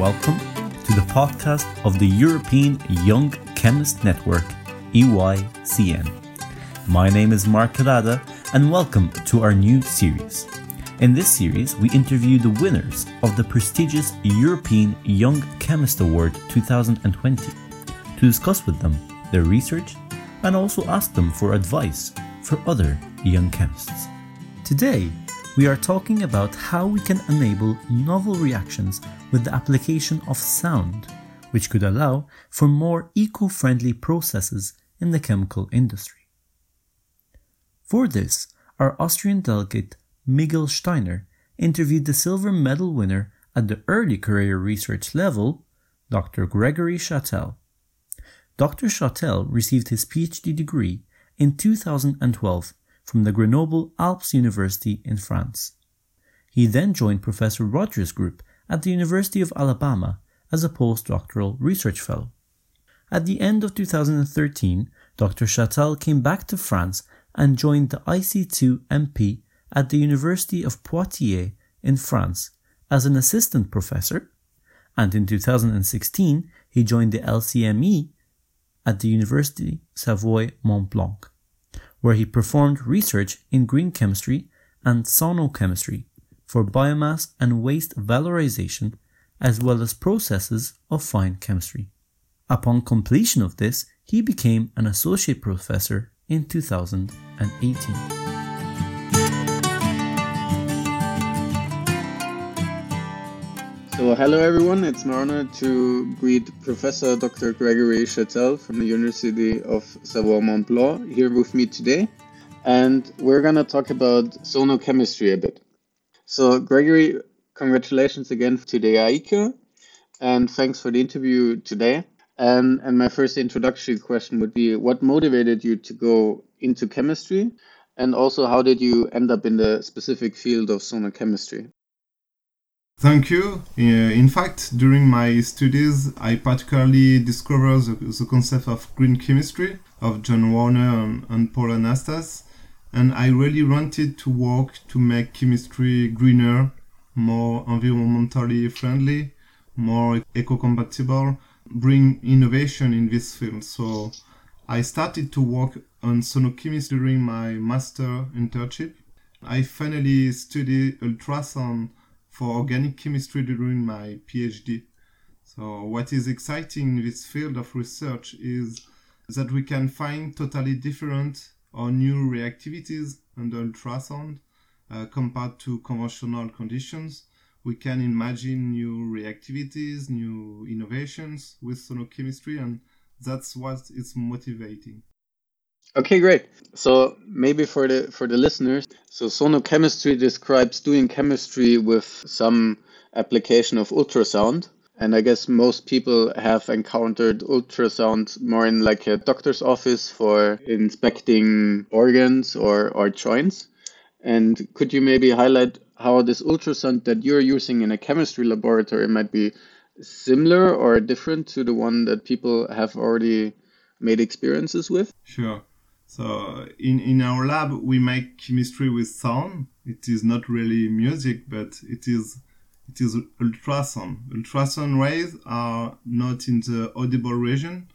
welcome to the podcast of the European Young Chemist Network, EYCN. My name is Mark Carrada, and welcome to our new series. In this series, we interview the winners of the prestigious European Young Chemist Award 2020 to discuss with them their research and also ask them for advice for other young chemists. Today, we are talking about how we can enable novel reactions with the application of sound, which could allow for more eco-friendly processes in the chemical industry. For this, our Austrian delegate Miguel Steiner interviewed the silver medal winner at the early career research level, Dr. Gregory Chatel. Dr. Chatel received his PhD degree in 2012 from the Grenoble Alps University in France. He then joined Professor Rogers' group at the University of Alabama as a postdoctoral research fellow. At the end of 2013, Dr. Chatel came back to France and joined the IC2MP at the University of Poitiers in France as an assistant professor, and in 2016 he joined the LCME at the University Savoie Mont Blanc, where he performed research in green chemistry and sonochemistry for biomass and waste valorization, as well as processes of fine chemistry. Upon completion of this, he became an associate professor in 2018. So hello everyone, it's my honor to greet Professor Dr. Gregory Chatel from the University of Savoie Mont Blanc here with me today, and we're going to talk about sonochemistry a bit. So Gregory, congratulations again to the ICA, and thanks for the interview today. And my first introductory question would be, what motivated you to go into chemistry? And also, how did you end up in the specific field of sonochemistry? Thank you. In fact, during my studies, I particularly discovered the concept of green chemistry of John Warner and Paul Anastas. And I really wanted to work to make chemistry greener, more environmentally friendly, more eco-compatible, bring innovation in this field. So I started to work on sonochemistry during my master internship. I finally studied ultrasound for organic chemistry during my PhD. So what is exciting in this field of research is that we can find totally different or new reactivities under ultrasound compared to conventional conditions. We can imagine new reactivities, new innovations with sonochemistry, and that's what is motivating. Okay, great. So maybe for the listeners, so sonochemistry describes doing chemistry with some application of ultrasound. And I guess most people have encountered ultrasound more in like a doctor's office for inspecting organs or joints. And could you maybe highlight how this ultrasound that you're using in a chemistry laboratory might be similar or different to the one that people have already made experiences with? Sure. So in our lab, we make chemistry with sound. It is not really music, but it is ultrasound. Ultrasound waves are not in the audible region,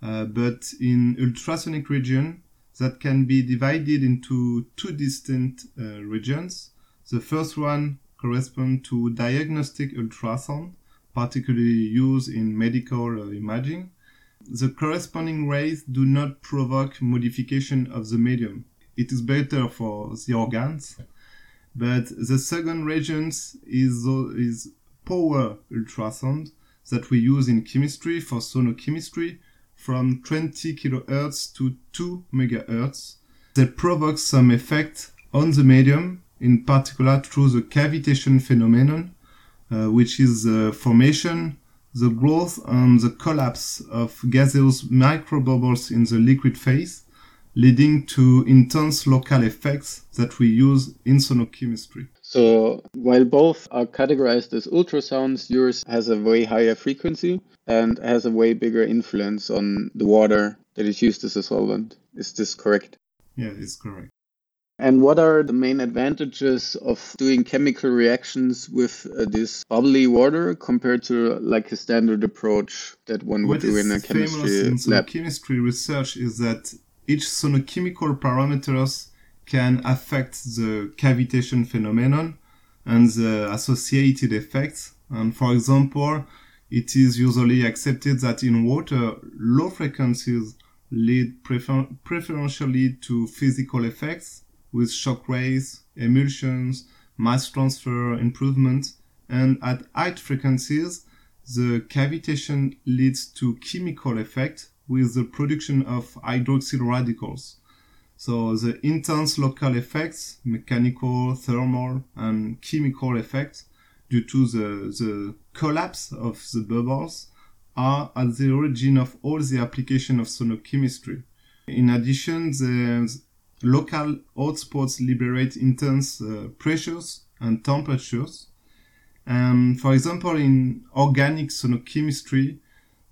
but in ultrasonic region that can be divided into two distinct regions. The first one corresponds to diagnostic ultrasound, particularly used in medical imaging. The corresponding rays do not provoke modification of the medium. It is better for the organs. But the second region is power ultrasound that we use in chemistry for sonochemistry from 20 kHz to 2 MHz. That provokes some effect on the medium, in particular through the cavitation phenomenon, which is the formation, the growth and the collapse of gaseous microbubbles in the liquid phase, leading to intense local effects that we use in sonochemistry. So while both are categorized as ultrasounds, yours has a way higher frequency and has a way bigger influence on the water that is used as a solvent. Is this correct? Yeah, it's correct. And what are the main advantages of doing chemical reactions with this bubbly water compared to like a standard approach that one would do in a chemistry lab? What is famous in chemistry research is that each sonochemical parameters can affect the cavitation phenomenon and the associated effects. And for example, it is usually accepted that in water, low frequencies lead preferentially to physical effects, with shock rays, emulsions, mass transfer improvement, and at high frequencies, the cavitation leads to chemical effect with the production of hydroxyl radicals. So the intense local effects, mechanical, thermal, and chemical effects due to the collapse of the bubbles are at the origin of all the application of sonochemistry. In addition, there's local hotspots liberate intense pressures and temperatures. For example, in organic sonochemistry,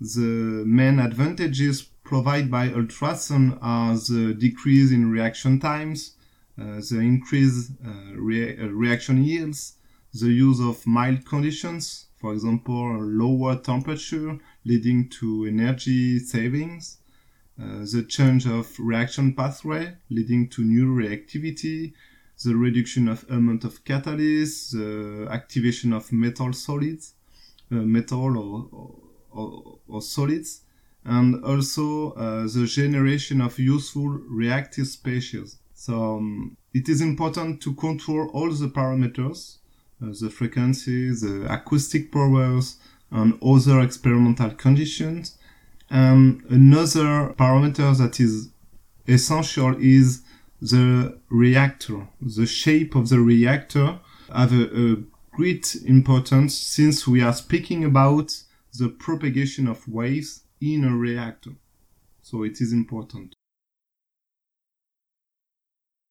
the main advantages provided by ultrasound are the decrease in reaction times, the increased reaction yields, the use of mild conditions, for example, lower temperature leading to energy savings, the change of reaction pathway leading to new reactivity, the reduction of amount of catalyst, the activation of metal solids, metal or solids, and also the generation of useful reactive species. So it is important to control all the parameters, the frequencies, the acoustic powers, and other experimental conditions. Another parameter that is essential is the reactor. The shape of the reactor have a great importance since we are speaking about the propagation of waves in a reactor. So it is important.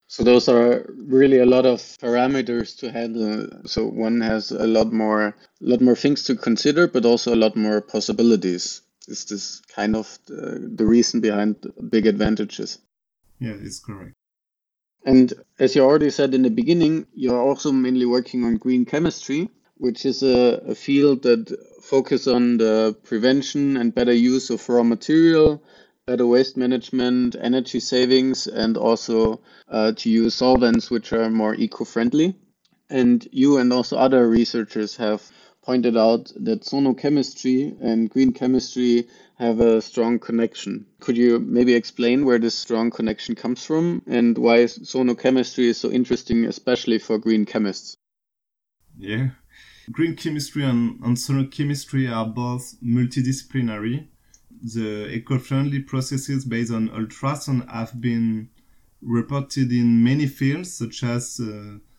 So those are really a lot of parameters to handle. So one has a lot more things to consider, but also a lot more possibilities. Is this kind of the reason behind big advantages? Yeah, it's correct. And as you already said in the beginning, you're also mainly working on green chemistry, which is a field that focuses on the prevention and better use of raw material, better waste management, energy savings, and also to use solvents which are more eco-friendly. And you and also other researchers have pointed out that sonochemistry and green chemistry have a strong connection. Could you maybe explain where this strong connection comes from and why sonochemistry is so interesting, especially for green chemists? Yeah. Green chemistry and sonochemistry are both multidisciplinary. The eco-friendly processes based on ultrasound have been reported in many fields, such as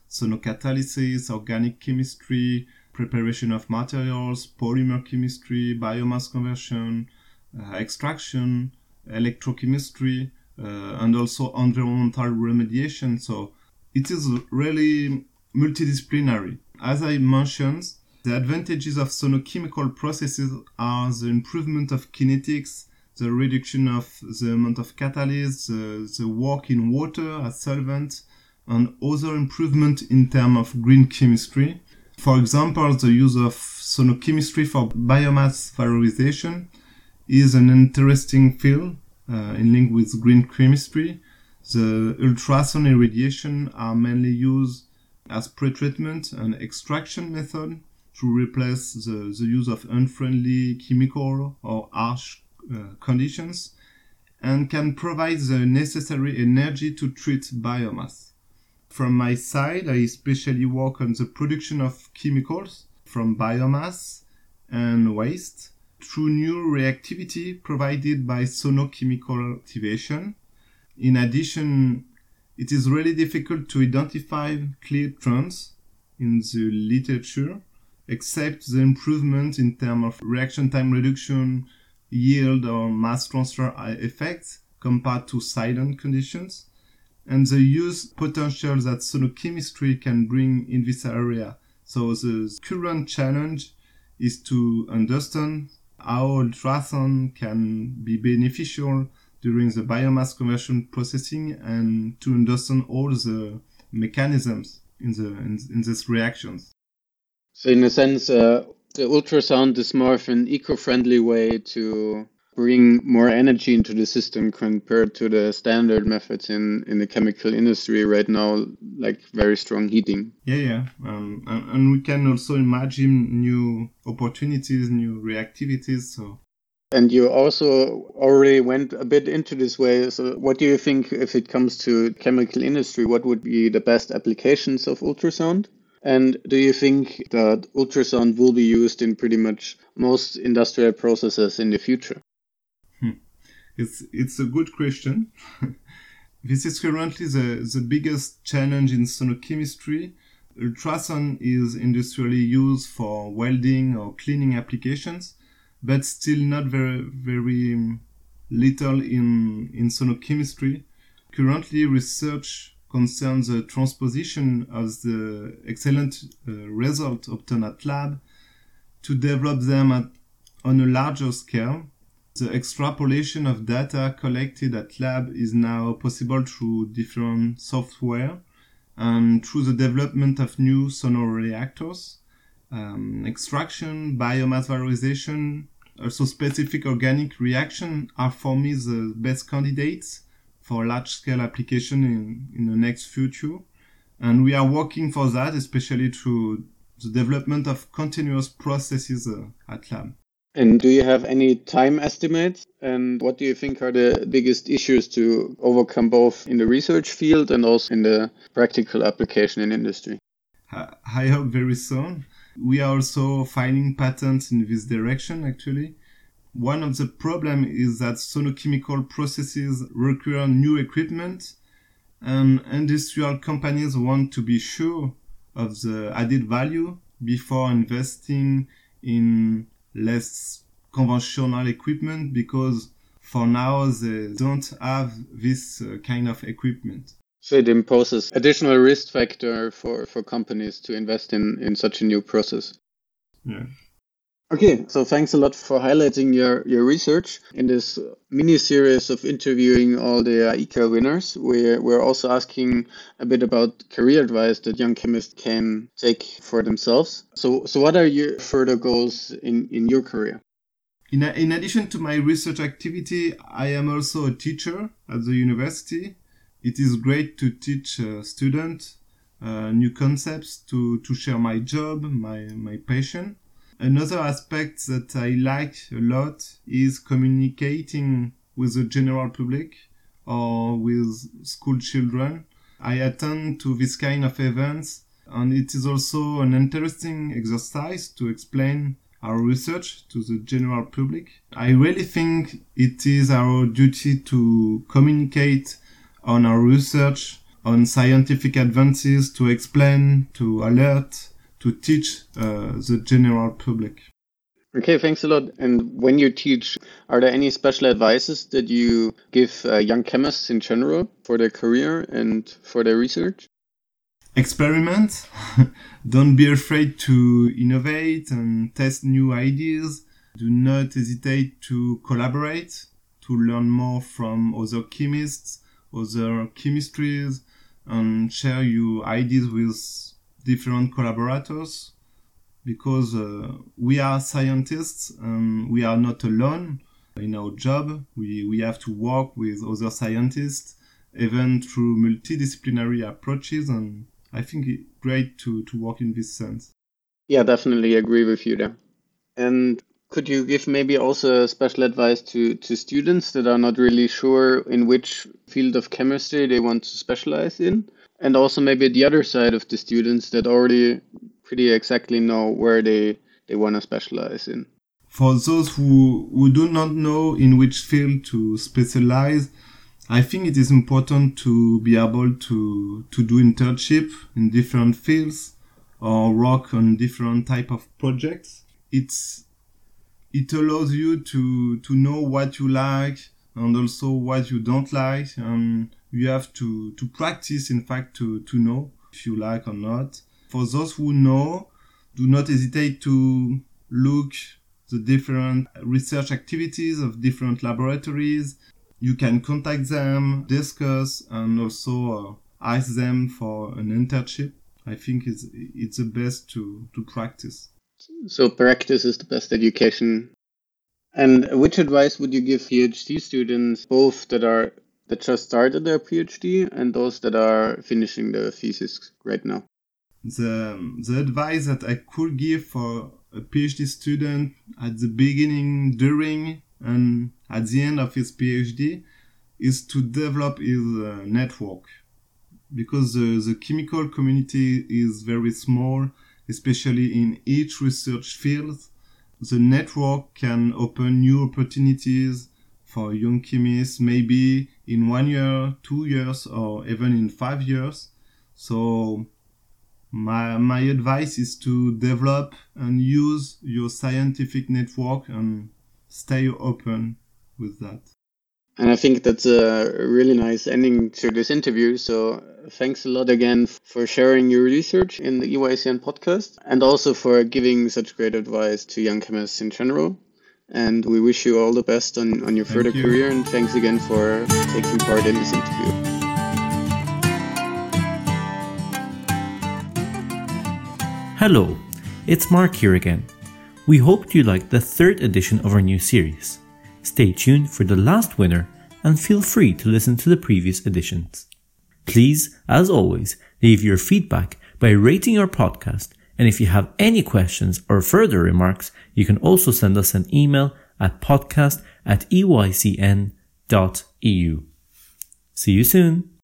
sonocatalysis, organic chemistry, preparation of materials, polymer chemistry, biomass conversion, extraction, electrochemistry, and also environmental remediation. So it is really multidisciplinary. As I mentioned, the advantages of sonochemical processes are the improvement of kinetics, the reduction of the amount of catalyst, the work in water as solvent, and other improvement in terms of green chemistry. For example, the use of sonochemistry for biomass valorization is an interesting field in link with green chemistry. The ultrasound irradiation are mainly used as pretreatment and extraction method to replace the use of unfriendly chemical or harsh conditions, and can provide the necessary energy to treat biomass. From my side, I especially work on the production of chemicals from biomass and waste through new reactivity provided by sonochemical activation. In addition, it is really difficult to identify clear trends in the literature, except the improvement in terms of reaction time reduction, yield or mass transfer effects compared to silent conditions, and the use potential that sonochemistry can bring in this area. So the current challenge is to understand how ultrasound can be beneficial during the biomass conversion processing and to understand all the mechanisms in these reactions. So in a sense, the ultrasound is more of an eco-friendly way to bring more energy into the system compared to the standard methods in the chemical industry right now, like very strong heating. And we can also imagine new opportunities, new reactivities. So. And you also already went a bit into this way. So what do you think if it comes to chemical industry, what would be the best applications of ultrasound? And do you think that ultrasound will be used in pretty much most industrial processes in the future? It's a good question. This is currently the biggest challenge in sonochemistry. Ultrasound is industrially used for welding or cleaning applications, but still not very little in sonochemistry. Currently, research concerns the transposition of the excellent results obtained at lab to develop them on a larger scale. The extrapolation of data collected at lab is now possible through different software and through the development of new sonoreactors, extraction, biomass valorization, also specific organic reaction are for me the best candidates for large-scale application in the next future. And we are working for that, especially through the development of continuous processes at lab. And do you have any time estimates? And what do you think are the biggest issues to overcome both in the research field and also in the practical application in industry? I hope very soon. We are also finding patents in this direction, actually. One of the problems is that sonochemical processes require new equipment, and industrial companies want to be sure of the added value before investing in less conventional equipment, because for now they don't have this kind of equipment. So it imposes additional risk factor for companies to invest in such a new process. Yeah. Okay, so thanks a lot for highlighting your research. In this mini-series of interviewing all the ICA winners, we're also asking a bit about career advice that young chemists can take for themselves. So what are your further goals in your career? In addition to my research activity, I am also a teacher at the university. It is great to teach students new concepts, to share my job, my passion. Another aspect that I like a lot is communicating with the general public or with school children. I attend to this kind of events, and it is also an interesting exercise to explain our research to the general public. I really think it is our duty to communicate on our research, on scientific advances, to explain, to alert, to teach the general public. Okay, thanks a lot. And when you teach, are there any special advices that you give young chemists in general for their career and for their research? Experiment. Don't be afraid to innovate and test new ideas. Do not hesitate to collaborate, to learn more from other chemists, other chemistries, and share your ideas with different collaborators, because we are scientists and we are not alone in our job. We have to work with other scientists, even through multidisciplinary approaches, and I think it's great to work in this sense. Yeah, definitely agree with you there. And could you give maybe also special advice to students that are not really sure in which field of chemistry they want to specialize in? And also maybe the other side of the students that already pretty exactly know where they want to specialize in. For those who do not know in which field to specialize, I think it is important to be able to do internship in different fields or work on different type of projects. It allows you to know what you like and also what you don't like. You have to practice, in fact, to know if you like or not. For those who know, do not hesitate to look the different research activities of different laboratories. You can contact them, discuss, and also ask them for an internship. I think it's the best to practice. So practice is the best education. And which advice would you give PhD students, both that just started their PhD and those that are finishing their thesis right now? The advice that I could give for a PhD student at the beginning, during, and at the end of his PhD is to develop his network. Because the chemical community is very small, especially in each research field. The network can open new opportunities for young chemists, maybe in 1 year, 2 years, or even in 5 years. So my advice is to develop and use your scientific network and stay open with that. And I think that's a really nice ending to this interview. So thanks a lot again for sharing your research in the EYCN podcast and also for giving such great advice to young chemists in general. And we wish you all the best on your further career. And thanks again for taking part in this interview. Hello, it's Mark here again. We hope you liked the third edition of our new series. Stay tuned for the last winner and feel free to listen to the previous editions. Please, as always, leave your feedback by rating our podcast, and if you have any questions or further remarks, you can also send us an email at podcast@eycn.eu. See you soon!